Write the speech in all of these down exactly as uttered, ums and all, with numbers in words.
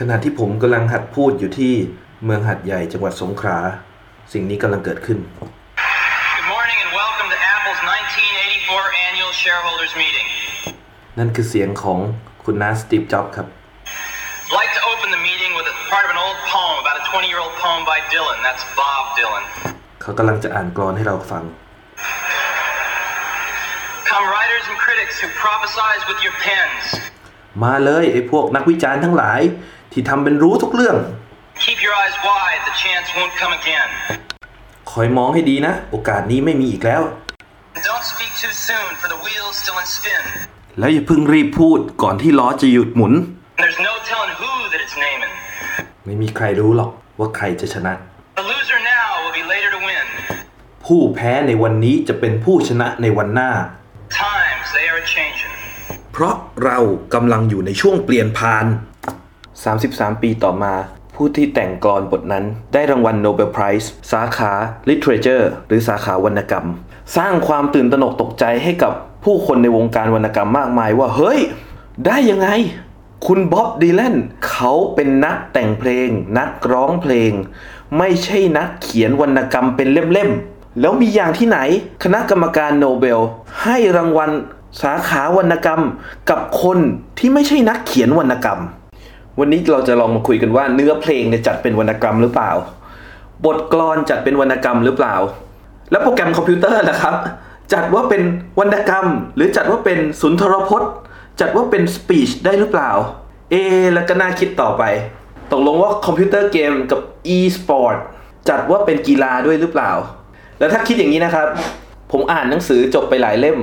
ขณะที่ผมกำลังหัดพูดอยู่ที่เมืองหัดใหญ่จังหวัดสงขลาสิ่งนี้กำลังเกิดขึ้น Good morning and welcome to Apple's nineteen eighty-four annual shareholders meeting นั่นคือเสียงของคุณน้าสตีฟจ็อบส์ครับ I'd like to open the meeting with a part of an old poem about a twenty-year-old poem by Dylan. That's Bob Dylan. เขากำลังจะอ่านกลอนให้เราฟัง Come writers and critics who prophesize with your pens. มาเลยไอ้พวกนักวิจารณ์ทั้งหลายที่ทำเป็นรู้ทุกเรื่อง Keep your eyes wide. The chance won't come again. คอยมองให้ดีนะโอกาสนี้ไม่มีอีกแล้ว Don't speak too soon for the wheel's still in spin. แล้วอย่าเพิ่งรีบพูดก่อนที่ล้อจะหยุดหมุน There's no telling who that it's naming. ไม่มีใครรู้หรอกว่าใครจะชนะ The loser now will be later to win. ผู้แพ้ในวันนี้จะเป็นผู้ชนะในวันหน้า Times they are changing. เพราะเรากำลังอยู่ในช่วงเปลี่ยนผ่านสามสิบสามปีต่อมาผู้ที่แต่งกลอนบทนั้นได้รางวัลโนเบลไพรส์สาขา Literature หรือสาขาวรรณกรรมสร้างความตื่นตระหนกตกใจให้กับผู้คนในวงการวรรณกรรมมากมายว่าเฮ้ยได้ยังไงคุณบ๊อบดีแลนเขาเป็นนักแต่งเพลงนักร้องเพลงไม่ใช่นักเขียนวรรณกรรมเป็นเล่มๆแล้วมีอย่างที่ไหนคณะกรรมการโนเบลให้รางวัลสาขาวรรณกรรมกับคนที่ไม่ใช่นักเขียนวรรณกรรมวันนี้เราจะลองมาคุยกันว่าเนื้อเพลงเนี่ยจัดเป็นวรรณกรรมหรือเปล่าบทกลอนจัดเป็นวรรณกรรมหรือเปล่าแล้วโปรแกรมคอมพิวเตอร์ล่ะครับจัดว่าเป็นวรรณกรรมหรือจัดว่าเป็นสุนทรพจน์จัดว่าเป็นสปีชได้หรือเปล่าเอแล้วก็น่าคิดต่อไปตกลงว่าคอมพิวเตอร์เกมกับ e-sport จัดว่าเป็นกีฬาด้วยหรือเปล่าแล้วถ้าคิดอย่างนี้นะครับผมอ่านหนังสือจบไปหลายเล่ม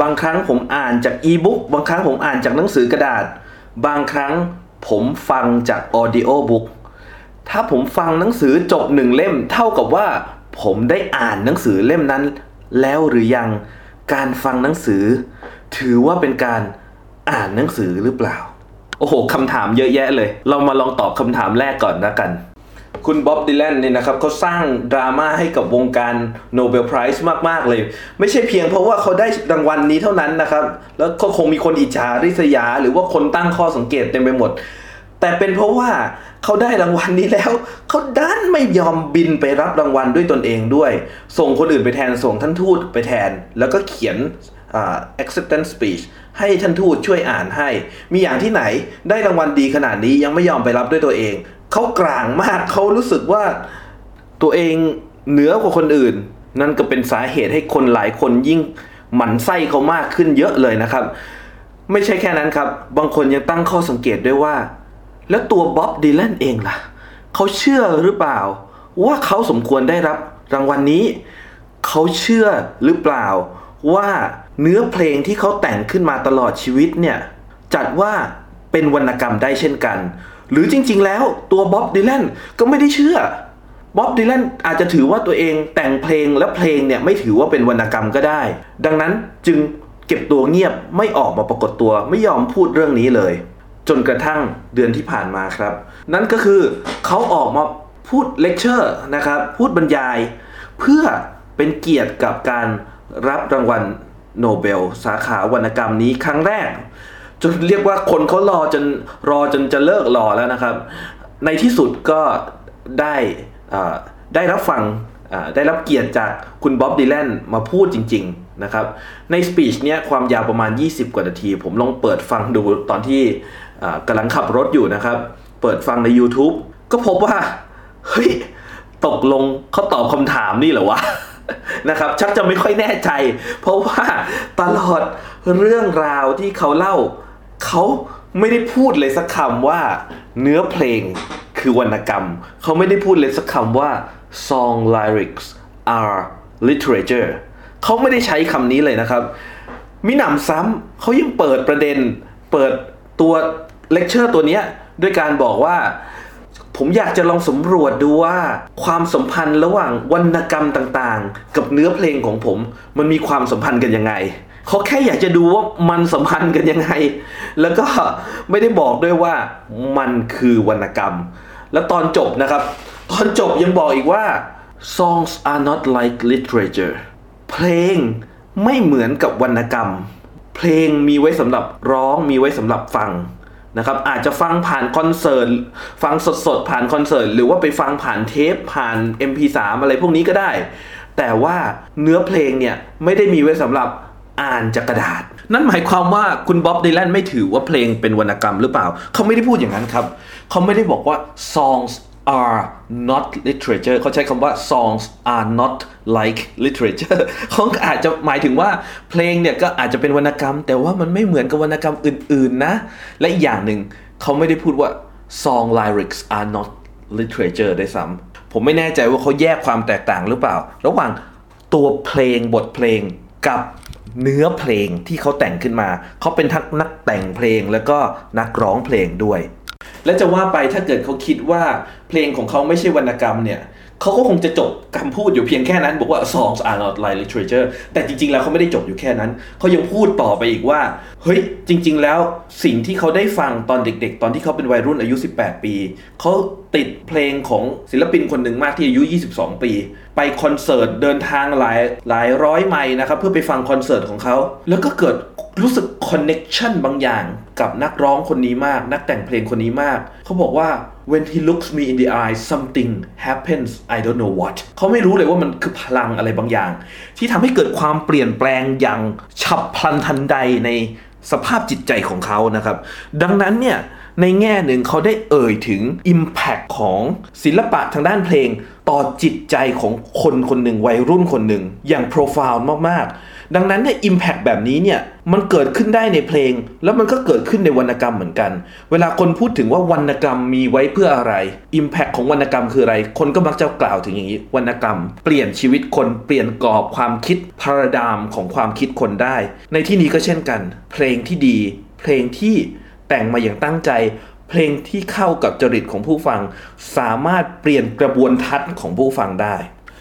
บางครั้งผมอ่านจาก e-book บางครั้งผมอ่านจากหนังสือกระดาษบางครั้งผมฟังจาก audio book ถ้าผมฟังหนังสือจบหนึ่งเล่มเท่ากับว่าผมได้อ่านหนังสือเล่มนั้นแล้วหรือยังการฟังหนังสือถือว่าเป็นการอ่านหนังสือหรือเปล่าโอ้โหคำถามเยอะแยะเลยเรามาลองตอบคำถามแรกก่อนนะกันคุณบ๊อบดีแลนเนี่ยนะครับเขาสร้างดราม่าให้กับวงการโนเบลไพรส์มากๆเลยไม่ใช่เพียงเพราะว่าเขาได้รางวัลนี้เท่านั้นนะครับแล้วก็คงมีคนอิจฉาริษยาหรือว่าคนตั้งข้อสังเกตเต็มไปหมดแต่เป็นเพราะว่าเขาได้รางวัลนี้แล้วเขาดันไม่ยอมบินไปรับรางวัลด้วยตนเองด้วยส่งคนอื่นไปแทนส่งท่านทูตไปแทนแล้วก็เขียนอ่า acceptance speech ให้ท่านทูตช่วยอ่านให้มีอย่างที่ไหนได้รางวัลดีขนาดนี้ยังไม่ยอมไปรับด้วยตัวเองเขากลางมากเขารู้สึกว่าตัวเองเหนือกว่าคนอื่นนั่นก็เป็นสาเหตุให้คนหลายคนยิ่งหมั่นไส้เขามากขึ้นเยอะเลยนะครับไม่ใช่แค่นั้นครับบางคนยังตั้งข้อสังเกตด้วยว่าแล้วตัวบ๊อบดีแลนเองล่ะเขาเชื่อหรือเปล่าว่าเขาสมควรได้รับรางวัล นี้เขาเชื่อหรือเปล่าว่าเนื้อเพลงที่เขาแต่งขึ้นมาตลอดชีวิตเนี่ยจัดว่าเป็นวรรณกรรมได้เช่นกันหรือจริงๆแล้วตัวบ๊อบดีแลนก็ไม่ได้เชื่อบ๊อบดีแลนอาจจะถือว่าตัวเองแต่งเพลงและเพลงเนี่ยไม่ถือว่าเป็นวรรณกรรมก็ได้ดังนั้นจึงเก็บตัวเงียบไม่ออกมาปรากฏตัวไม่ยอมพูดเรื่องนี้เลยจนกระทั่งเดือนที่ผ่านมาครับนั่นก็คือเขาออกมาพูดเลคเชอร์นะครับพูดบรรยายเพื่อเป็นเกียรติกับการรับรางวัลโนเบลสาขาวรรณกรรมนี้ครั้งแรกจนเรียกว่าคนเขารอจนรอจนจะเลิกรอแล้วนะครับในที่สุดก็ได้ได้รับฟังได้รับเกียรติจากคุณบ๊อบดีแลนมาพูดจริงๆนะครับในสปีชเนี้ยความยาวประมาณยี่สิบกว่านาทีผมลองเปิดฟังดูตอนที่กำลังขับรถอยู่นะครับเปิดฟังใน YouTube ก็พบว่าเฮ้ยตกลงเขาตอบคำถามนี่เหรอวะนะครับชักจะไม่ค่อยแน่ใจเพราะว่าตลอดเรื่องราวที่เขาเล่าเขาไม่ได้พูดเลยสักคำว่าเนื้อเพลงคือวรรณกรรมเขาไม่ได้พูดเลยสักคำว่า song lyrics are literature เขาไม่ได้ใช้คำนี้เลยนะครับมิหนำซ้ำเขายังเปิดประเด็นเปิดตัวเลคเชอร์ตัวนี้ด้วยการบอกว่าผมอยากจะลองสำรวจดูว่าความสัมพันธ์ระหว่างวรรณกรรมต่างๆกับเนื้อเพลงของผมมันมีความสัมพันธ์กันยังไงเขาแค่อยากจะดูว่ามันสัมพันธ์กันยังไงแล้วก็ไม่ได้บอกด้วยว่ามันคือวรรณกรรมแล้วตอนจบนะครับตอนจบยังบอกอีกว่า songs are not like literature เพลงไม่เหมือนกับวรรณกรรมเพลงมีไว้สำหรับร้องมีไว้สำหรับฟัง นะครับอาจจะฟังผ่านคอนเสิร์ตฟังสดๆผ่านคอนเสิร์ตหรือว่าไปฟังผ่านเทปผ่าน เอ็ม พี สาม อะไรพวกนี้ก็ได้แต่ว่าเนื้อเพลงเนี่ยไม่ได้มีไว้สำหรับอ่านจากกระดาษนั่นหมายความว่าคุณบ๊อบดีแลนไม่ถือว่าเพลงเป็นวรรณกรรมหรือเปล่าเขาไม่ได้พูดอย่างนั้นครับเขาไม่ได้บอกว่า songs are not literature เขาใช้คำว่า songs are not like literature เขาอาจจะหมายถึงว่าเพลงเนี่ยก็อาจจะเป็นวรรณกรรมแต่ว่ามันไม่เหมือนกับวรรณกรรมอื่นๆนะและอีกอย่างหนึ่งเขาไม่ได้พูดว่า song lyrics are not literature ได้ซ้ำผมไม่แน่ใจว่าเขาแยกความแตกต่างหรือเปล่าระหว่างตัวเพลงบทเพลงกับเนื้อเพลงที่เขาแต่งขึ้นมาเขาเป็นทั้งนักแต่งเพลงแล้วก็นักร้องเพลงด้วยและจะว่าไปถ้าเกิดเขาคิดว่าเพลงของเขาไม่ใช่วรรณกรรมเนี่ยเขาก็คงจะจบคำพูดอยู่เพียงแค่นั้นบอกว่า songs are not like literature แต่จริงๆแล้วเขาไม่ได้จบอยู่แค่นั้นเขายังพูดต่อไปอีกว่าเฮ้ยจริงๆแล้วสิ่งที่เขาได้ฟังตอนเด็กๆตอนที่เขาเป็นวัยรุ่นอายุสิบแปดปีเขาติดเพลงของศิลปินคนหนึ่งมากที่อายุยี่สิบสองปีไปคอนเสิร์ตเดินทางหลายหลายร้อยไมล์นะครับเพื่อไปฟังคอนเสิร์ตของเขาแล้วก็เกิดรู้สึกคอนเนคชั่นบางอย่างกับนักร้องคนนี้มากนักแต่งเพลงคนนี้มากเขาบอกว่า when he looks me in the eye something happens I don't know what เขาไม่รู้เลยว่ามันคือพลังอะไรบางอย่างที่ทำให้เกิดความเปลี่ยนแปลงอย่างฉับพลันทันใดในสภาพจิตใจของเขานะครับดังนั้นเนี่ยในแง่หนึ่งเขาได้เอ่ยถึง impact ของศิลปะทางด้านเพลงต่อจิตใจของคนคนหนึ่งวัยรุ่นคนหนึ่งอย่าง profound มากๆดังนั้นเนี่ย impact แบบนี้เนี่ยมันเกิดขึ้นได้ในเพลงแล้วมันก็เกิดขึ้นในวรรณกรรมเหมือนกันเวลาคนพูดถึงว่าวรรณกรรมมีไว้เพื่ออะไร impact ของวรรณกรรมคืออะไรคนก็มักจะกล่าวถึงอย่างนี้วรรณกรรมเปลี่ยนชีวิตคนเปลี่ยนกรอบความคิด paradigm ของความคิดคนได้ในที่นี้ก็เช่นกันเพลงที่ดีเพลงที่แต่งมาอย่างตั้งใจเพลงที่เข้ากับจริตของผู้ฟังสามารถเปลี่ยนกระบวนทัศน์ของผู้ฟังได้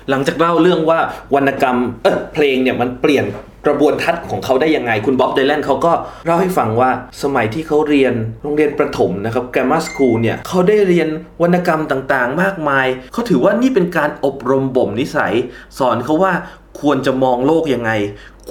หลังจากเล่าเรื่องว่าวรรณกรรมเออเพลงเนี่ยมันเปลี่ยนกระบวนทัศน์ของเขาได้ยังไงคุณบ๊อบไดแลนเขาก็เล่าให้ฟังว่าสมัยที่เขาเรียนโรงเรียนประถมนะครับ Grammar School เนี่ยเขาได้เรียนวรรณกรรมต่างๆมากมายเขาถือว่านี่เป็นการอบรมบ่มนิสัยสอนเขาว่าควรจะมองโลกยังไง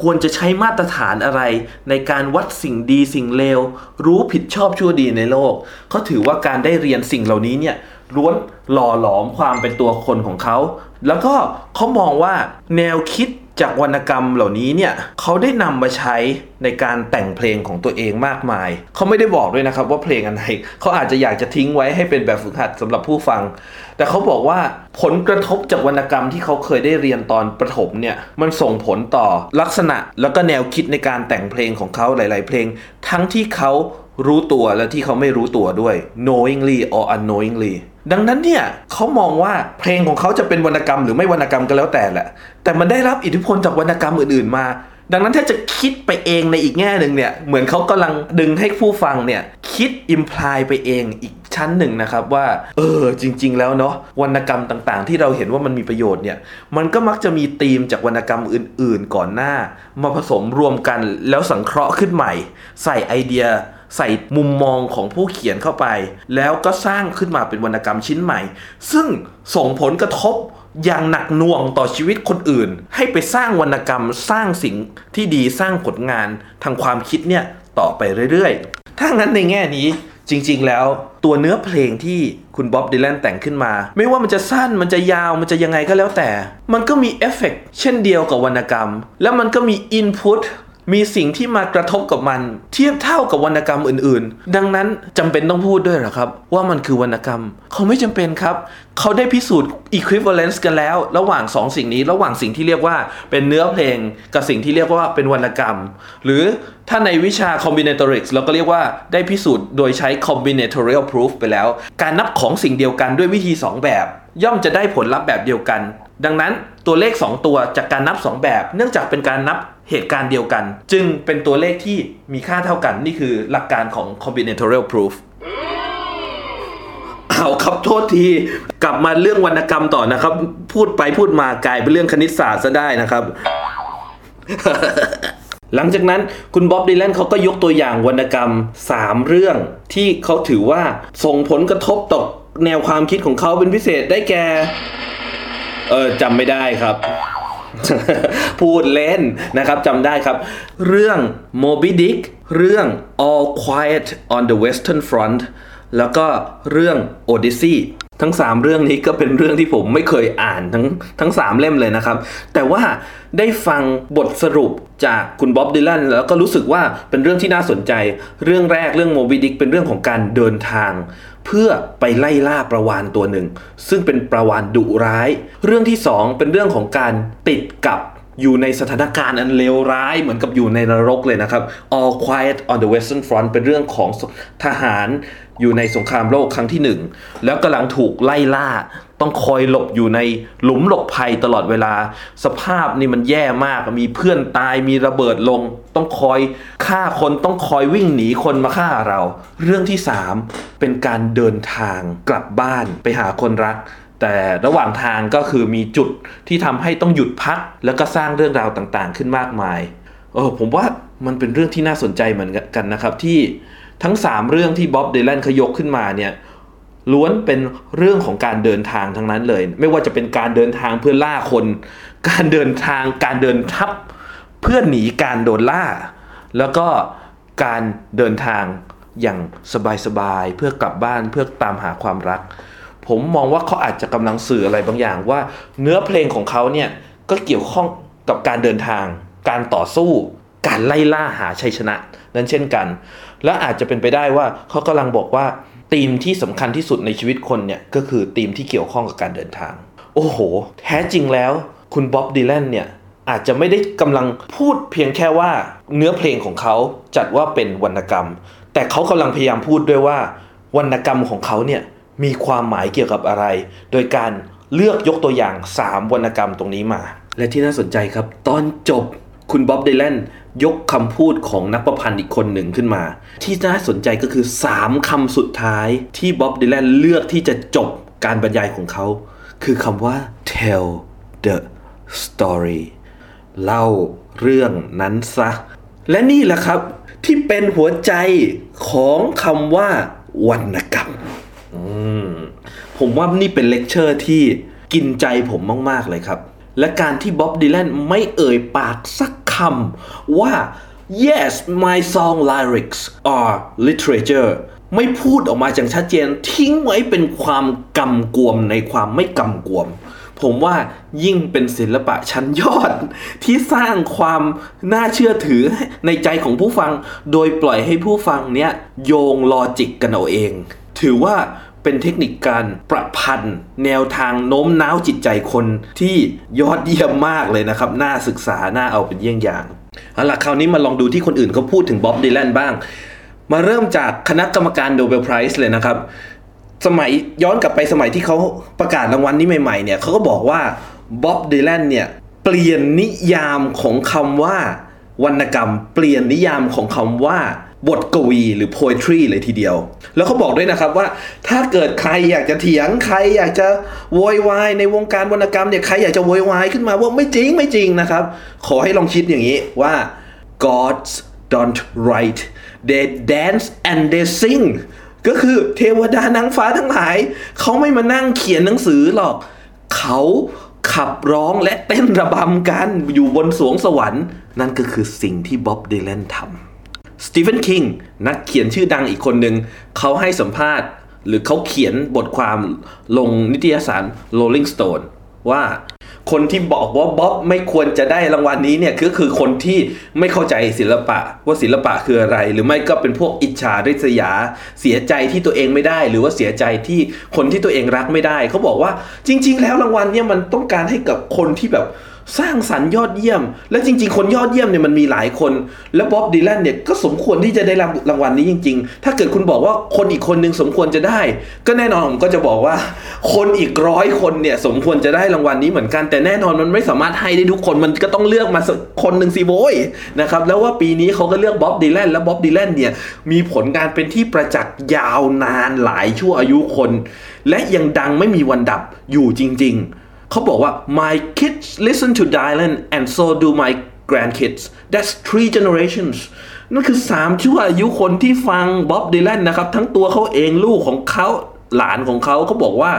ควรจะใช้มาตรฐานอะไรในการวัดสิ่งดีสิ่งเลวรู้ผิดชอบชั่วดีในโลกเขาถือว่าการได้เรียนสิ่งเหล่านี้เนี่ยล้วนหล่อหลอมความเป็นตัวคนของเขาแล้วก็เขามองว่าแนวคิดจากวรรณกรรมเหล่านี้เนี่ยเขาได้นำมาใช้ในการแต่งเพลงของตัวเองมากมายเขาไม่ได้บอกด้วยนะครับว่าเพลงอะไรเขาอาจจะอยากจะทิ้งไว้ให้เป็นแบบฝึกหัดสำหรับผู้ฟังแต่เขาบอกว่าผลกระทบจากวรรณกรรมที่เขาเคยได้เรียนตอนประถมเนี่ยมันส่งผลต่อลักษณะแล้วก็แนวคิดในการแต่งเพลงของเขาหลายๆเพลงทั้งที่เขารู้ตัวและที่เขาไม่รู้ตัวด้วย knowingly or unknowingly ดังนั้นเนี่ยเขามองว่าเพลงของเขาจะเป็นวรรณกรรมหรือไม่วรรณกรรมก็แล้วแต่แหละแต่มันได้รับอิทธิพลจากวรรณกรรมอื่นๆมาดังนั้นถ้าจะคิดไปเองในอีกแง่นึงเนี่ยเหมือนเขากำลังดึงให้ผู้ฟังเนี่ยคิด imply ไปเองอีกชั้นหนึ่งนะครับว่าเออจริงๆแล้วเนาะวรรณกรรมต่างๆที่เราเห็นว่ามันมีประโยชน์เนี่ยมันก็มักจะมีธีมจากวรรณกรรมอื่นๆก่อนหน้ามาผสมรวมกันแล้วสังเคราะห์ขึ้นใหม่ใส่ไอเดียใส่มุมมองของผู้เขียนเข้าไปแล้วก็สร้างขึ้นมาเป็นวรรณกรรมชิ้นใหม่ซึ่งส่งผลกระทบอย่างหนักหน่วงต่อชีวิตคนอื่นให้ไปสร้างวรรณกรรมสร้างสิ่งที่ดีสร้างผลงานทางความคิดเนี่ยต่อไปเรื่อยๆถ้างั้นในแง่นี้จริงๆแล้วตัวเนื้อเพลงที่คุณบ๊อบดีแลนแต่งขึ้นมาไม่ว่ามันจะสั้นมันจะยาวมันจะยังไงก็แล้วแต่มันก็มีเอฟเฟกต์เช่นเดียวกับวรรณกรรมแล้วมันก็มีอินพุตมีสิ่งที่มากระทบกับมันเทียบเท่ากับวรรณกรรมอื่นๆดังนั้นจำเป็นต้องพูดด้วยเหรอครับว่ามันคือวรรณกรรมเขาไม่จำเป็นครับเขาได้พิสูจน์ equivalence กันแล้วระหว่างสองสิ่งนี้ระหว่างสิ่งที่เรียกว่าเป็นเนื้อเพลงกับสิ่งที่เรียกว่าเป็นวรรณกรรมหรือถ้าในวิชา combinatorics เราก็เรียกว่าได้พิสูจน์โดยใช้ combinatorial proof ไปแล้วการนับของสิ่งเดียวกันด้วยวิธีสองแบบย่อมจะได้ผลลัพธ์แบบเดียวกันดังนั้นตัวเลขสองตัวจากการนับสองแบบเนื่องจากเป็นการนับเหตุการณ์เดียวกันจึงเป็นตัวเลขที่มีค่าเท่ากันนี่คือหลักการของ combinatorial proof เอาครับโทษทีกลับมาเรื่องวรรณกรรมต่อนะครับพูดไปพูดมากลายเป็นเรื่องคณิตศาสตร์ซะได้นะครับ หลังจากนั้นคุณบ๊อบดีแลนเขาก็ยกตัวอย่างวรรณกรรมสามเรื่องที่เขาถือว่าส่งผลกระทบต่อแนวความคิดของเขาเป็นพิเศษได้แก่เออจำไม่ได้ครับ พูดเล่นนะครับจำได้ครับเรื่อง Moby Dick เรื่อง All Quiet on the Western Front แล้วก็เรื่อง Odyssey ทั้งสามเรื่องนี้ก็เป็นเรื่องที่ผมไม่เคยอ่านทั้งทั้งสามเล่มเลยนะครับแต่ว่าได้ฟังบทสรุปจากคุณบ๊อบดิแลนแล้วก็รู้สึกว่าเป็นเรื่องที่น่าสนใจเรื่องแรกเรื่อง Moby Dick เป็นเรื่องของการเดินทางเพื่อไปไล่ล่าปลาวาฬตัวหนึ่งซึ่งเป็นปลาวาฬดุร้ายเรื่องที่สองเป็นเรื่องของการติดกับอยู่ในสถานการณ์อันเลวร้ายเหมือนกับอยู่ในนรกเลยนะครับ All Quiet on the Western Front เป็นเรื่องของทหารอยู่ในสงครามโลกครั้งที่หนึ่งแล้วกำลังถูกไล่ล่าต้องคอยหลบอยู่ในหลุมหลบภัยตลอดเวลาสภาพนี่มันแย่มากมีเพื่อนตายมีระเบิดลงต้องคอยฆ่าคนต้องคอยวิ่งหนีคนมาฆ่าเราเรื่องที่สามเป็นการเดินทางกลับบ้านไปหาคนรักแต่ระหว่างทางก็คือมีจุดที่ทำให้ต้องหยุดพักแล้วก็สร้างเรื่องราวต่างๆขึ้นมากมายเออผมว่ามันเป็นเรื่องที่น่าสนใจเหมือนกันนะครับที่ทั้งสามเรื่องที่บ๊อบดิแลนเขายกขึ้นมาเนี่ยล้วนเป็นเรื่องของการเดินทางทั้งนั้นเลยไม่ว่าจะเป็นการเดินทางเพื่อล่าคนการเดินทางการเดินทัพเพื่อหนีการโดนล่าแล้วก็การเดินทางอย่างสบายๆเพื่อกลับบ้านเพื่อตามหาความรักผมมองว่าเขาอาจจะกำลังสื่ออะไรบางอย่างว่าเนื้อเพลงของเขาเนี่ยก็เกี่ยวข้องกับการเดินทางการต่อสู้การไล่ล่าหาชัยชนะนั้นเช่นกันและอาจจะเป็นไปได้ว่าเขากำลังบอกว่าธีมที่สำคัญที่สุดในชีวิตคนเนี่ยก็คือธีมที่เกี่ยวข้องกับการเดินทางโอ้โหแท้จริงแล้วคุณบ๊อบดิแลนเนี่ยอาจจะไม่ได้กำลังพูดเพียงแค่ว่าเนื้อเพลงของเขาจัดว่าเป็นวรรณกรรมแต่เขากำลังพยายามพูดด้วยว่าวรรณกรรมของเขาเนี่ยมีความหมายเกี่ยวกับอะไรโดยการเลือกยกตัวอย่างสามวรรณกรรมตรงนี้มาและที่น่าสนใจครับตอนจบคุณบ๊อบดิแลนยกคำพูดของนักประพันธ์อีกคนหนึ่งขึ้นมาที่น่าสนใจก็คือสามคำสุดท้ายที่บ๊อบดิแลนเลือกที่จะจบการบรรยายของเขาคือคำว่า tell the story เล่าเรื่องนั้นซะและนี่แหละครับที่เป็นหัวใจของคำว่าวรรณกรรมผมว่านี่เป็นเลคเชอร์ที่กินใจผมมากๆเลยครับและการที่บ๊อบดิแลนไม่เอ่ยปากสักคำว่า yes my song lyrics are literature ไม่พูดออกมาอย่างชัดเจนทิ้งไว้เป็นความกำกวมในความไม่กำกวมผมว่ายิ่งเป็นศิลปะชั้นยอดที่สร้างความน่าเชื่อถือในใจของผู้ฟังโดยปล่อยให้ผู้ฟังเนี้ยโยงลอจิกกันเอาเองถือว่าเป็นเทคนิคการประพันธ์แนวทางโน้มน้าวจิตใจคนที่ยอดเยี่ยมมากเลยนะครับน่าศึกษาน่าเอาเป็นเยี่ยงอย่างเอาล่ะคราวนี้มาลองดูที่คนอื่นเขาพูดถึงบ๊อบดิแลนบ้างมาเริ่มจากคณะกรรมการโนเบลไพรส์เลยนะครับสมัยย้อนกลับไปสมัยที่เขาประกาศรางวัลนี้ใหม่ๆเนี่ยเขาก็บอกว่าบ๊อบดิแลนเนี่ยเปลี่ยนนิยามของคำว่าวรรณกรรมเปลี่ยนนิยามของคำว่าบทกวีหรือ poetry เลยทีเดียวแล้วเขาบอกด้วยนะครับว่าถ้าเกิดใครอยากจะเถียงใครอยากจะโวยวายในวงการวรรณกรรมเนี่ยใครอยากจะโวยวายขึ้นมาว่าไม่จริงไม่จริงนะครับขอให้ลองคิดอย่างนี้ว่า gods don't write they dance and they sing ก็คือเทวดานางฟ้าทั้งหลายเขาไม่มานั่งเขียนหนังสือหรอกเขาขับร้องและเต้นระบำกันอยู่บนสวงสวรรค์นั่นก็คือสิ่งที่บ๊อบดิแลนทำStephen King นักเขียนชื่อดังอีกคนหนึ่งเขาให้สัมภาษณ์หรือเขาเขียนบทความลงนิตยสาร Rolling Stone ว่าคนที่บอกว่าบ๊อบไม่ควรจะได้รางวัลนี้เนี่ยก็คือคนที่ไม่เข้าใจศิลปะว่าศิลปะคืออะไรหรือไม่ก็เป็นพวกอิจฉาริษยาเสียใจที่ตัวเองไม่ได้หรือว่าเสียใจที่คนที่ตัวเองรักไม่ได้เขาบอกว่าจริงๆแล้วรางวัลเนี่ยมันต้องการให้กับคนที่แบบสร้างสรรค์ยอดเยี่ยมและจริงๆคนยอดเยี่ยมเนี่ยมันมีหลายคนและบ๊อบดิแลนเนี่ยก็สมควรที่จะได้รางวัลนี้จริงๆถ้าเกิดคุณบอกว่าคนอีกคนนึงสมควรจะได้ก็แน่นอนผมก็จะบอกว่าคนอีกร้อยคนเนี่ยสมควรจะได้รางวัลนี้เหมือนกันแต่แน่นอนมันไม่สามารถให้ได้ทุกคนมันก็ต้องเลือกมาคนนึงสิโว้ยนะครับแล้วว่าปีนี้เขาก็เลือกบ๊อบดิแลนและบ๊อบดิแลนเนี่ยมีผลงานเป็นที่ประจักษ์ยาวนานหลายชั่วอายุคนและยังดังไม่มีวันดับอยู่จริงๆเขาบอกว่า my kids listen to Dylan and so do my grandkids that's three generations นั่นคือสามชั่วอายุคนที่ฟังบ๊อบดิแลนนะครับทั้งตัวเขาเองลูกของเขา หลานของเขาก็บอกว่า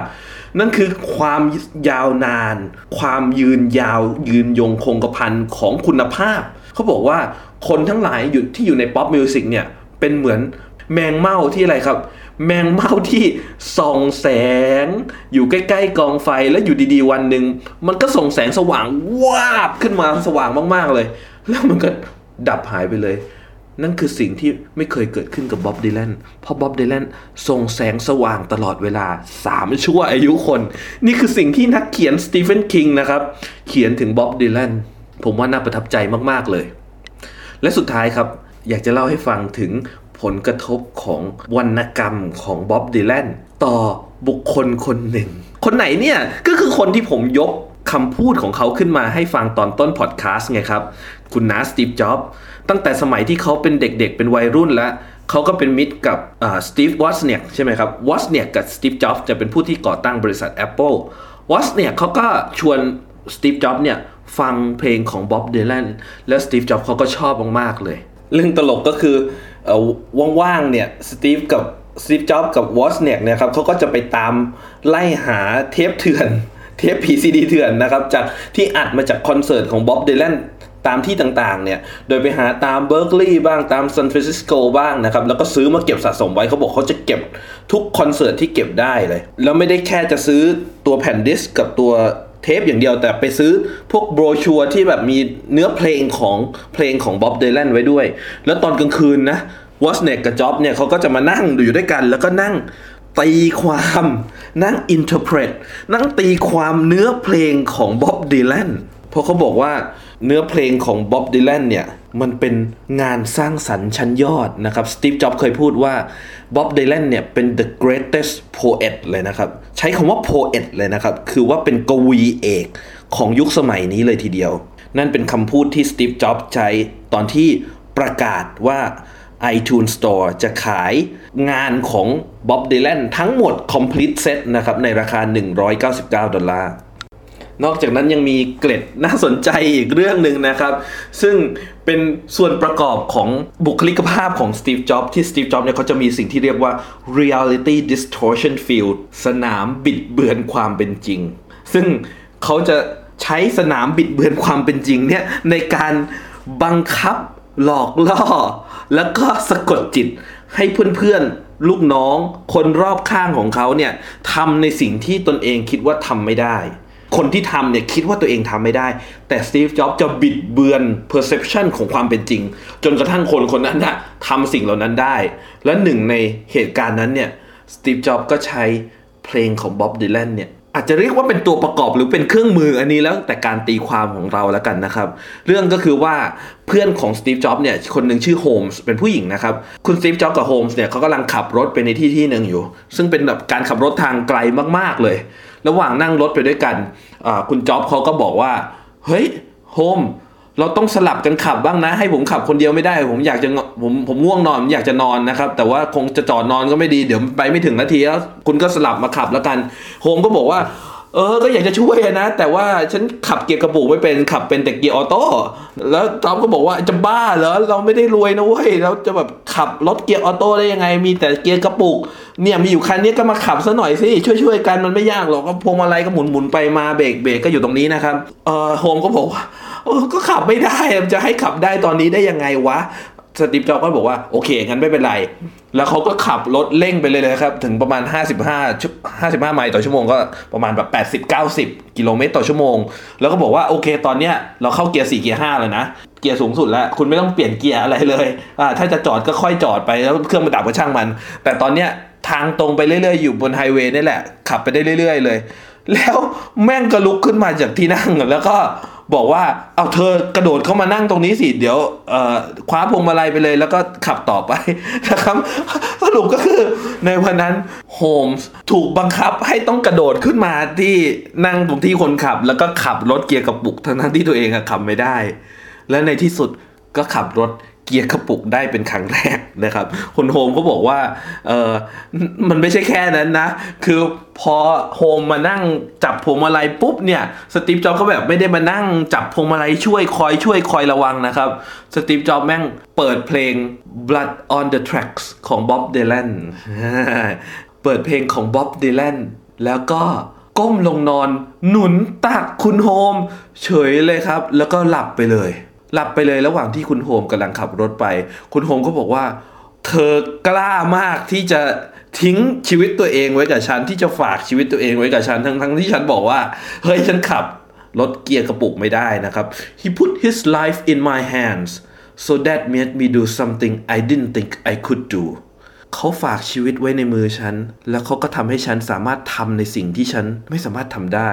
นั่นคือความยาวนานความยืนยาวยืนยงคงกระพันของคุณภาพเขาบอกว่าคนทั้งหลายอยู่ที่อยู่ในป๊อปมิวสิกเนี่ยเป็นเหมือนแมงเม่าที่อะไรครับแมงเม่าที่ส่องแสงอยู่ใกล้ๆกองไฟแล้วอยู่ดีๆวันหนึ่งมันก็ส่งแสงสว่างวาบขึ้นมาสว่างมากๆเลยแล้วมันก็ดับหายไปเลยนั่นคือสิ่งที่ไม่เคยเกิดขึ้นกับบ๊อบดิแลนเพราะบ๊อบดิแลนส่งแสงสว่างตลอดเวลาสามชั่วอายุคนนี่คือสิ่งที่นักเขียนสตีเฟนคิงนะครับเขียนถึงบ๊อบดิแลนผมว่าน่าประทับใจมากๆเลยและสุดท้ายครับอยากจะเล่าให้ฟังถึงผลกระทบของวรรณกรรมของบ๊อบดิแลนต่อบุคคลคนหนึ่งคนไหนเนี่ยก็คือคนที่ผมยกคำพูดของเขาขึ้นมาให้ฟังตอนต้นพอดคาสต์ไงครับคุณน้าสตีฟจ็อบส์ตั้งแต่สมัยที่เขาเป็นเด็กๆ เ, เป็นวัยรุ่นแล้วเขาก็เป็นมิตรกับสตีฟวอซเนียกใช่ไหมครับวอซเนียกกับสตีฟจ็อบส์จะเป็นผู้ที่ก่อตั้งบริษัท Apple วอซเนียกเขาก็ชวนสตีฟจ็อบส์เนี่ยฟังเพลงของบ๊อบดิแลนแล้วสตีฟจ็อบส์เขาก็ชอบมากๆเลยเรื่องตลกก็คือว่างๆเนี่ยสตีฟกับสตีฟจ็อบส์กับวอซเนียกเนี่ยครับเขาก็จะไปตามไล่หาเทปเถื่อนเทปผีซีดีเถื่อนนะครับจากที่อัดมาจากคอนเสิร์ตของบ๊อบดิแลนตามที่ต่างๆเนี่ยโดยไปหาตามเบิร์กลีย์บ้างตามซานฟรานซิสโกบ้างนะครับแล้วก็ซื้อมาเก็บสะสมไว้เขาบอกเขาจะเก็บทุกคอนเสิร์ตที่เก็บได้เลยแล้วไม่ได้แค่จะซื้อตัวแผ่นดิสก์กับตัวเทปอย่างเดียวแต่ไปซื้อพวกโบรชัวร์ที่แบบมีเนื้อเพลงของเพลงของบ๊อบดิแลนไว้ด้วยแล้วตอนกลางคืนนะวอซเนกกับจ็อบเนี่ยเขาก็จะมานั่งอยู่ด้วยกันแล้วก็นั่งตีความนั่ง interpret นั่งตีความเนื้อเพลงของบ๊อบดิแลนเพราะเขาบอกว่าเนื้อเพลงของบ๊อบดิแลนเนี่ยมันเป็นงานสร้างสรรค์ชั้นยอดนะครับสตีฟจ็อบส์เคยพูดว่าบ๊อบดิแลนเนี่ยเป็น the greatest poet เลยนะครับใช้คำว่า poet เลยนะครับคือว่าเป็นกวีเอกของยุคสมัยนี้เลยทีเดียวนั่นเป็นคำพูดที่สตีฟจ็อบส์ใช้ตอนที่ประกาศว่าiTunes Store จะขายงานของบ๊อบดิแลนทั้งหมด complete set นะครับในราคาหนึ่งร้อยเก้าสิบเก้าดอลลาร์นอกจากนั้นยังมีเกร็ดน่าสนใจอีกเรื่องหนึ่งนะครับซึ่งเป็นส่วนประกอบของบุคลิกภาพของสตีฟจ็อบส์ที่สตีฟจ็อบส์เนี่ยเขาจะมีสิ่งที่เรียกว่า reality distortion field สนามบิดเบือนความเป็นจริงซึ่งเขาจะใช้สนามบิดเบือนความเป็นจริงเนี่ยในการบังคับหลอกล่อแล้วก็สะกดจิตให้เพื่อนๆลูกน้องคนรอบข้างของเขาเนี่ยทำในสิ่งที่ตนเองคิดว่าทำไม่ได้คนที่ทำเนี่ยคิดว่าตัวเองทำไม่ได้แต่สตีฟจ็อบส์จะบิดเบือน perception ของความเป็นจริงจนกระทั่งคนคนนั้นนะทำสิ่งเหล่านั้นได้และหนึ่งในเหตุการณ์นั้นเนี่ยสตีฟจ็อบส์ก็ใช้เพลงของบ๊อบดิแลนเนี่ยอาจจะเรียกว่าเป็นตัวประกอบหรือเป็นเครื่องมืออันนี้แล้วแต่การตีความของเราแล้วกันนะครับเรื่องก็คือว่าเพื่อนของสตีฟจ็อบส์เนี่ยคนหนึ่งชื่อโฮมส์เป็นผู้หญิงนะครับคุณสตีฟจ็อบส์กับโฮมส์เนี่ยเขากำลังขับรถไปในที่ที่หนึ่งอยู่ซึ่งเป็นแบบการขับรถทางไกลมากๆเลยระหว่างนั่งรถไปด้วยกันคุณจ็อบส์เขาก็บอกว่าเฮ้ยโฮมเราต้องสลับกันขับบ้างนะให้ผมขับคนเดียวไม่ได้ผมอยากจะผมผมง่วงนอนผมอยากจะนอนนะครับแต่ว่าคงจะจอดนอนก็ไม่ดีเดี๋ยวไปไม่ถึงนาทีแล้วคุณก็สลับมาขับแล้วกันโฮมก็บอกว่าเออก็อยากจะช่วยนะแต่ว่าฉันขับเกียร์กระปุกไม่เป็นขับเป็นแต่เกียร์ออโต้แล้วท็อปก็บอกว่าจะบ้าเหรอเราไม่ได้รวยนะเว้ยเราจะแบบขับรถเกียร์ออโต้ได้ยังไงมีแต่เกียร์กระปุกเนี่ยมีอยู่คันนี้ก็มาขับซะหน่อยสิช่วยๆกันมันไม่ยากหรอกก็พวงมาลัยก็หมุนๆไปมาเบรกเบรกก็อยู่ตรงนี้นะครับเออโฮมก็บอกว่าเออก็ขับไม่ได้จะให้ขับได้ตอนนี้ได้ยังไงวะสตีฟจ็อบส์ก็บอกว่าโอเคงั้นไม่เป็นไรแล้วเขาก็ขับรถเร่งไปเลยเลยครับถึงประมาณห้าสิบห้าไมล์ต่อชั่วโมงก็ประมาณแบบแปดสิบ เก้าสิบกิโลเมตรต่อชั่วโมงแล้วก็บอกว่าโอเคตอนเนี้ยเราเข้าเกียร์สี่เกียร์ห้าแล้วนะเกียร์สูงสุดแล้วคุณไม่ต้องเปลี่ยนเกียร์อะไรเลยอ่าถ้าจะจอดก็ค่อยจอดไปแล้วเครื่องมันดับก็ช่างมันแต่ตอนเนี้ยทางตรงไปเรื่อยๆอยู่บนไฮเวย์นี่แหละขับไปได้เรื่อยๆเลยแล้วแม่งก็ลุกขึ้นมาจากที่นั่งแล้วก็บอกว่าเอาเธอกระโดดเข้ามานั่งตรงนี้สิเดี๋ยวเอ่อคว้าพวงมาลัยไปเลยแล้วก็ขับต่อไปนะครับสรุปก็คือในวันนั้นโฮมส์ถูกบังคับให้ต้องกระโดดขึ้นมาที่นั่งตรงที่คนขับแล้วก็ขับรถเกียร์กระปุกทั้งๆที่ตัวเองอะขับไม่ได้และในที่สุดก็ขับรถเกียร์กระปุกได้เป็นครั้งแรกนะครับคุณโฮมก็บอกว่าเออมันไม่ใช่แค่นั้นนะคือพอโฮมมานั่งจับพวงมาลัยปุ๊บเนี่ยสตีฟจ็อบส์ก็แบบไม่ได้มานั่งจับพวงมาลัยช่วยคอยช่วยคอยระวังนะครับสตีฟจ็อบส์แม่งเปิดเพลง Blood on the Tracks ของ Bob Dylan เปิดเพลงของบ๊อบดิแลนแล้วก็ก้มลงนอนหนุนตักคุณโฮมเฉยเลยครับแล้วก็หลับไปเลยหลับไปเลยระหว่างที่คุณโฮมกำลังขับรถไปคุณโฮมก็บอกว่าเธอกล้ามากที่จะทิ้งชีวิตตัวเองไว้กับฉันที่จะฝากชีวิตตัวเองไว้กับฉันทั้งๆที่ฉันบอกว่าเฮ้ยฉันขับรถเกียร์กระปุกไม่ได้นะครับ He put his life in my hands so that made me do something I didn't think I could do เขาฝากชีวิตไว้ในมือฉันแล้วเขาก็ทำให้ฉันสามารถทำในสิ่งที่ฉันไม่สามารถทำได้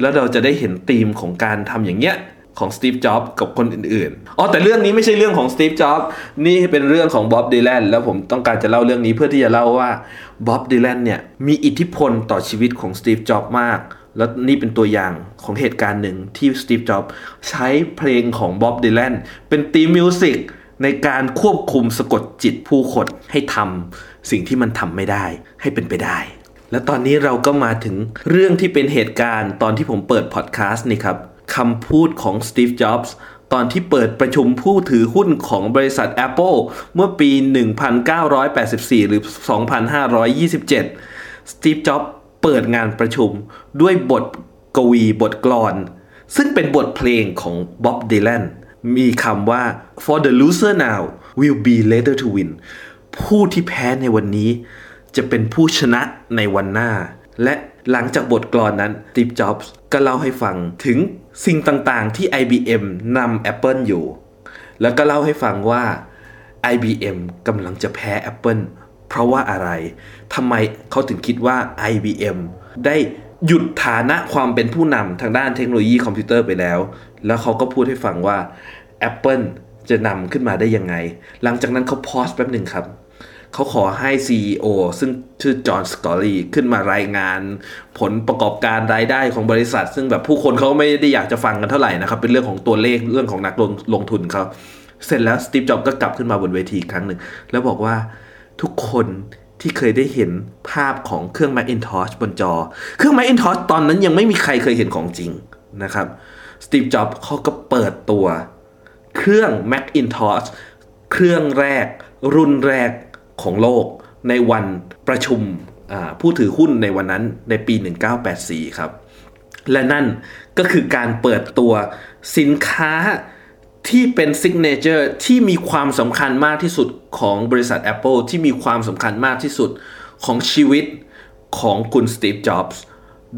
แล้วเราจะได้เห็นธีมของการทำอย่างเงี้ยของสตีฟจ็อบส์กับคนอื่นๆอ๋อแต่เรื่องนี้ไม่ใช่เรื่องของสตีฟจ็อบส์นี่เป็นเรื่องของบ๊อบดิแลนแล้วผมต้องการจะเล่าเรื่องนี้เพื่อที่จะเล่าว่าบ๊อบดิแลนเนี่ยมีอิทธิพลต่อชีวิตของสตีฟจ็อบส์มากแล้วนี่เป็นตัวอย่างของเหตุการณ์หนึ่งที่สตีฟจ็อบส์ใช้เพลงของบ๊อบดิแลนเป็นธีมมิวสิกในการควบคุมสะกดจิตผู้คนให้ทำสิ่งที่มันทำไม่ได้ให้เป็นไปได้และตอนนี้เราก็มาถึงเรื่องที่เป็นเหตุการณ์ตอนที่ผมเปิดพอดคาสต์นี่ครับคำพูดของสตีฟจ็อบส์ตอนที่เปิดประชุมผู้ถือหุ้นของบริษัท Apple เมื่อปีหนึ่งพันเก้าร้อยแปดสิบสี่หรือสองพันห้าร้อยยี่สิบเจ็ดสตีฟจ็อบส์เปิดงานประชุมด้วยบทกวีบทกลอนซึ่งเป็นบทเพลงของบ๊อบดิแลนมีคำว่า For the loser now will be later to win ผู้ที่แพ้ในวันนี้จะเป็นผู้ชนะในวันหน้าและหลังจากบทกลอนนั้นสตีฟจ็อบส์ก็เล่าให้ฟังถึงสิ่งต่างๆที่ ไอ บี เอ็ม นำ Apple อยู่แล้วก็เล่าให้ฟังว่า ไอ บี เอ็ม กำลังจะแพ้ Apple เพราะว่าอะไรทำไมเขาถึงคิดว่า ไอ บี เอ็ม ได้หยุดฐานะความเป็นผู้นำทางด้านเทคโนโลยีคอมพิวเตอร์ไปแล้วแล้วเขาก็พูดให้ฟังว่า Apple จะนำขึ้นมาได้ยังไงหลังจากนั้นเขาพอสแป๊บนึงครับเขาขอให้ ซี อี โอ ซึ่งชื่อจอห์น สกอลลีขึ้นมารายงานผลประกอบการรายได้ของบริษัทซึ่งแบบผู้คนเขาไม่ได้อยากจะฟังกันเท่าไหร่นะครับเป็นเรื่องของตัวเลขเรื่องของนักลงลงทุนเขาเสร็จแล้วสตีฟจ็อบส์ก็กลับขึ้นมาบนเวทีอีกครั้งหนึ่งแล้วบอกว่าทุกคนที่เคยได้เห็นภาพของเครื่อง Macintosh บนจอเครื่อง Macintosh ตอนนั้นยังไม่มีใครเคยเห็นของจริงนะครับสตีฟจ็อบส์เขาก็เปิดตัวเครื่อง Macintosh เครื่องแรกรุ่นแรกของโลกในวันประชุมผู้ถือหุ้นในวันนั้นในปีหนึ่งพันเก้าร้อยแปดสิบสี่ครับและนั่นก็คือการเปิดตัวสินค้าที่เป็นซิกเนเจอร์ที่มีความสำคัญมากที่สุดของบริษัท Apple ที่มีความสำคัญมากที่สุดของชีวิตของคุณสตีฟจ็อบส์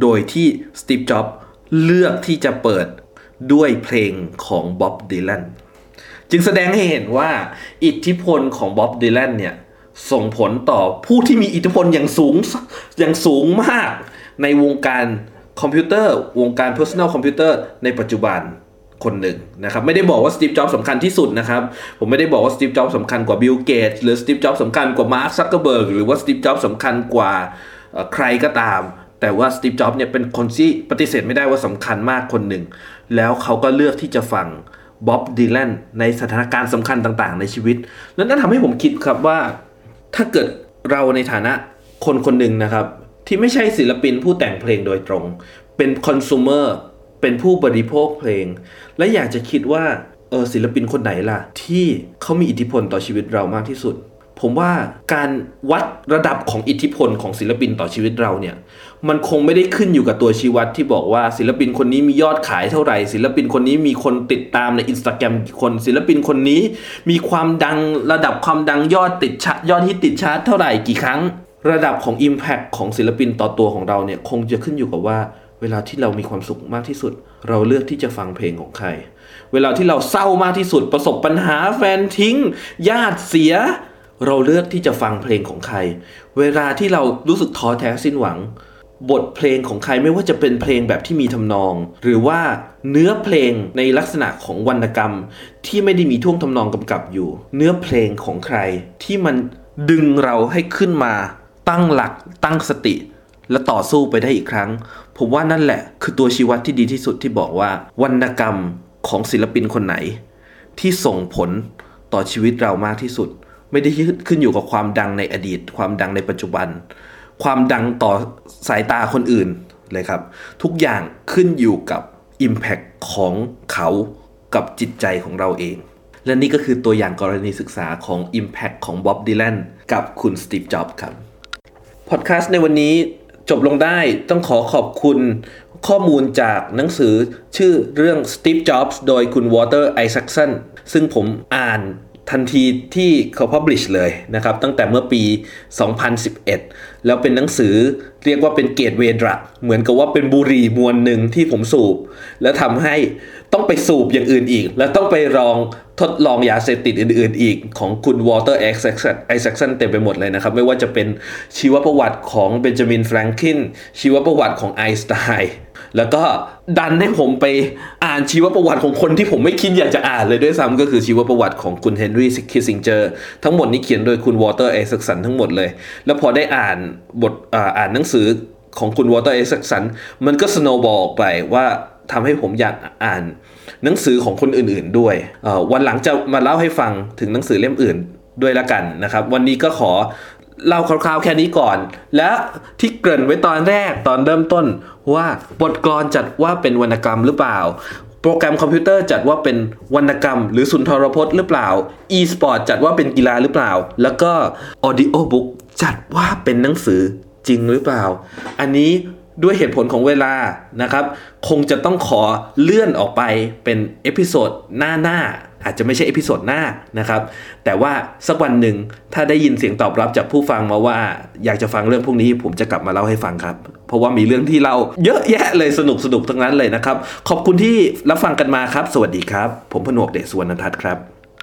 โดยที่สตีฟจ็อบส์เลือกที่จะเปิดด้วยเพลงของบ๊อบดิแลนจึงแสดงให้เห็นว่าอิทธิพลของบ๊อบดิแลนเนี่ยส่งผลต่อผู้ที่มีอิทธิพลอย่างสูงอย่างสูงมากในวงการคอมพิวเตอร์วงการ Personal Computer ในปัจจุบันคนหนึ่งนะครับไม่ได้บอกว่าสตีฟจ็อบส์สำคัญที่สุดนะครับผมไม่ได้บอกว่าสตีฟจ็อบส์สำคัญกว่าบิลเกตส์หรือสตีฟจ็อบส์สำคัญกว่ามาร์คซักเคอร์เบิร์กหรือว่าสตีฟจ็อบส์สำคัญกว่าใครก็ตามแต่ว่าสตีฟจ็อบส์เนี่ยเป็นคนที่ปฏิเสธไม่ได้ว่าสำคัญมากคนหนึ่งแล้วเขาก็เลือกที่จะฟังบ๊อบดิแลนในสถานการณ์สำคัญต่างๆในชีวิตนั่นทำให้ผมคิดครับว่าถ้าเกิดเราในฐานะคนคนหนึ่งนะครับที่ไม่ใช่ศิลปินผู้แต่งเพลงโดยตรงเป็นคอน sumer เป็นผู้บริโภคเพลงและอยากจะคิดว่าเออศิลปินคนไหนล่ะที่เขามีอิทธิพลต่อชีวิตเรามากที่สุดผมว่าการวัดระดับของอิทธิพลของศิลปินต่อชีวิตเราเนี่ยมันคงไม่ได้ขึ้นอยู่กับตัวชี้วัดที่บอกว่าศิลปินคนนี้มียอดขายเท่าไหร่ศิลปินคนนี้มีคนติดตามใน Instagram กี่คนศิลปินคนนี้มีความดังระดับความดังยอดติดชาร์ตยอดฮิตติดชาร์ตเท่าไหร่กี่ครั้งระดับของ impact ของศิลปินต่อตัวของเราเนี่ยคงจะขึ้นอยู่กับว่าเวลาที่เรามีความสุขมากที่สุดเราเลือกที่จะฟังเพลงของใครเวลาที่เราเศร้ามากที่สุดประสบปัญหาแฟนทิ้งญาติเสียเราเลือกที่จะฟังเพลงของใครเวลาที่เรารู้สึกท้อแท้สิ้นหวังบทเพลงของใครไม่ว่าจะเป็นเพลงแบบที่มีทำนองหรือว่าเนื้อเพลงในลักษณะของวรรณกรรมที่ไม่ได้มีท่วงทำนองกำกับอยู่เนื้อเพลงของใครที่มันดึงเราให้ขึ้นมาตั้งหลักตั้งสติและต่อสู้ไปได้อีกครั้งผมว่านั่นแหละคือตัวชี้วัดที่ดีที่สุดที่บอกว่าวรรณกรรมของศิลปินคนไหนที่ส่งผลต่อชีวิตเรามากที่สุดไม่ได้ขึ้นอยู่กับความดังในอดีตความดังในปัจจุบันความดังต่อสายตาคนอื่นเลยครับทุกอย่างขึ้นอยู่กับ impact ของเขากับจิตใจของเราเองและนี่ก็คือตัวอย่างกรณีศึกษาของ impact ของบ๊อบดิแลนกับคุณสตีฟจ็อบส์ครับพ พอดแคสต์ในวันนี้จบลงได้ต้องขอขอบคุณข้อมูลจากหนังสือชื่อเรื่อง Steve Jobs โดยคุณวอเตอร์ไอแซคสันซึ่งผมอ่านทันทีที่เขา publish เลยนะครับตั้งแต่เมื่อปีสองพันสิบเอ็ดแล้วเป็นหนังสือเรียกว่าเป็นเกตเวย์ดรักเหมือนกับว่าเป็นบุหรี่มวลหนึ่งที่ผมสูบแล้วทำให้ต้องไปสูบอย่างอื่นอีกแล้วต้องไปลองทดลองยาเสพติดอื่นๆอีกของคุณวอเตอร์ไอแซคสันไอแซคสันเต็มไปหมดเลยนะครับไม่ว่าจะเป็นชีวประวัติของเบนจามินแฟรงคลินชีวประวัติของไอน์สไตน์แล้วก็ดันให้ผมไปอ่านชีวประวัติของคนที่ผมไม่คิดอยากจะอ่านเลยด้วยซ้ำก็คือชีวประวัติของคุณเฮนรี่คิสซิงเจอร์ทั้งหมดนี้เขียนโดยคุณวอเตอร์ไอแซคสันทั้งหมดเลยแล้วพอได้อ่านบทอ่าอ่านหนังสือของคุณวอเตอร์ไอแซคสันมันก็สโนว์บอลออกไปว่าทำให้ผมอยากอ่านหนังสือของคนอื่นๆด้วยวันหลังจะมาเล่าให้ฟังถึงหนังสือเล่มอื่นด้วยละกันนะครับวันนี้ก็ขอเล่าคร่าวๆแค่นี้ก่อนและที่เกริ่นไว้ตอนแรกตอนเริ่มต้นว่าบทกลอนจัดว่าเป็นวรรณกรรมหรือเปล่าโปรแกรมคอมพิวเตอร์จัดว่าเป็นวรรณกรรมหรือสุนทรพจน์หรือเปล่า e-sport จัดว่าเป็นกีฬาหรือเปล่าแล้วก็ audio book จัดว่าเป็นหนังสือจริงหรือเปล่าอันนี้ด้วยเหตุผลของเวลานะครับคงจะต้องขอเลื่อนออกไปเป็นเอพิโซดหน้าๆอาจจะไม่ใช่เอพิโซดหน้านะครับแต่ว่าสักวันหนึ่งถ้าได้ยินเสียงตอบรับจากผู้ฟังมาว่าอยากจะฟังเรื่องพวกนี้ผมจะกลับมาเล่าให้ฟังครับเพราะว่ามีเรื่องที่เราเยอะแยะเลยสนุกๆทั้งนั้นเลยนะครับขอบคุณที่รับฟังกันมาครับสวัสดีครับผมพนวกเดชสุวรรณทัศน์ครับ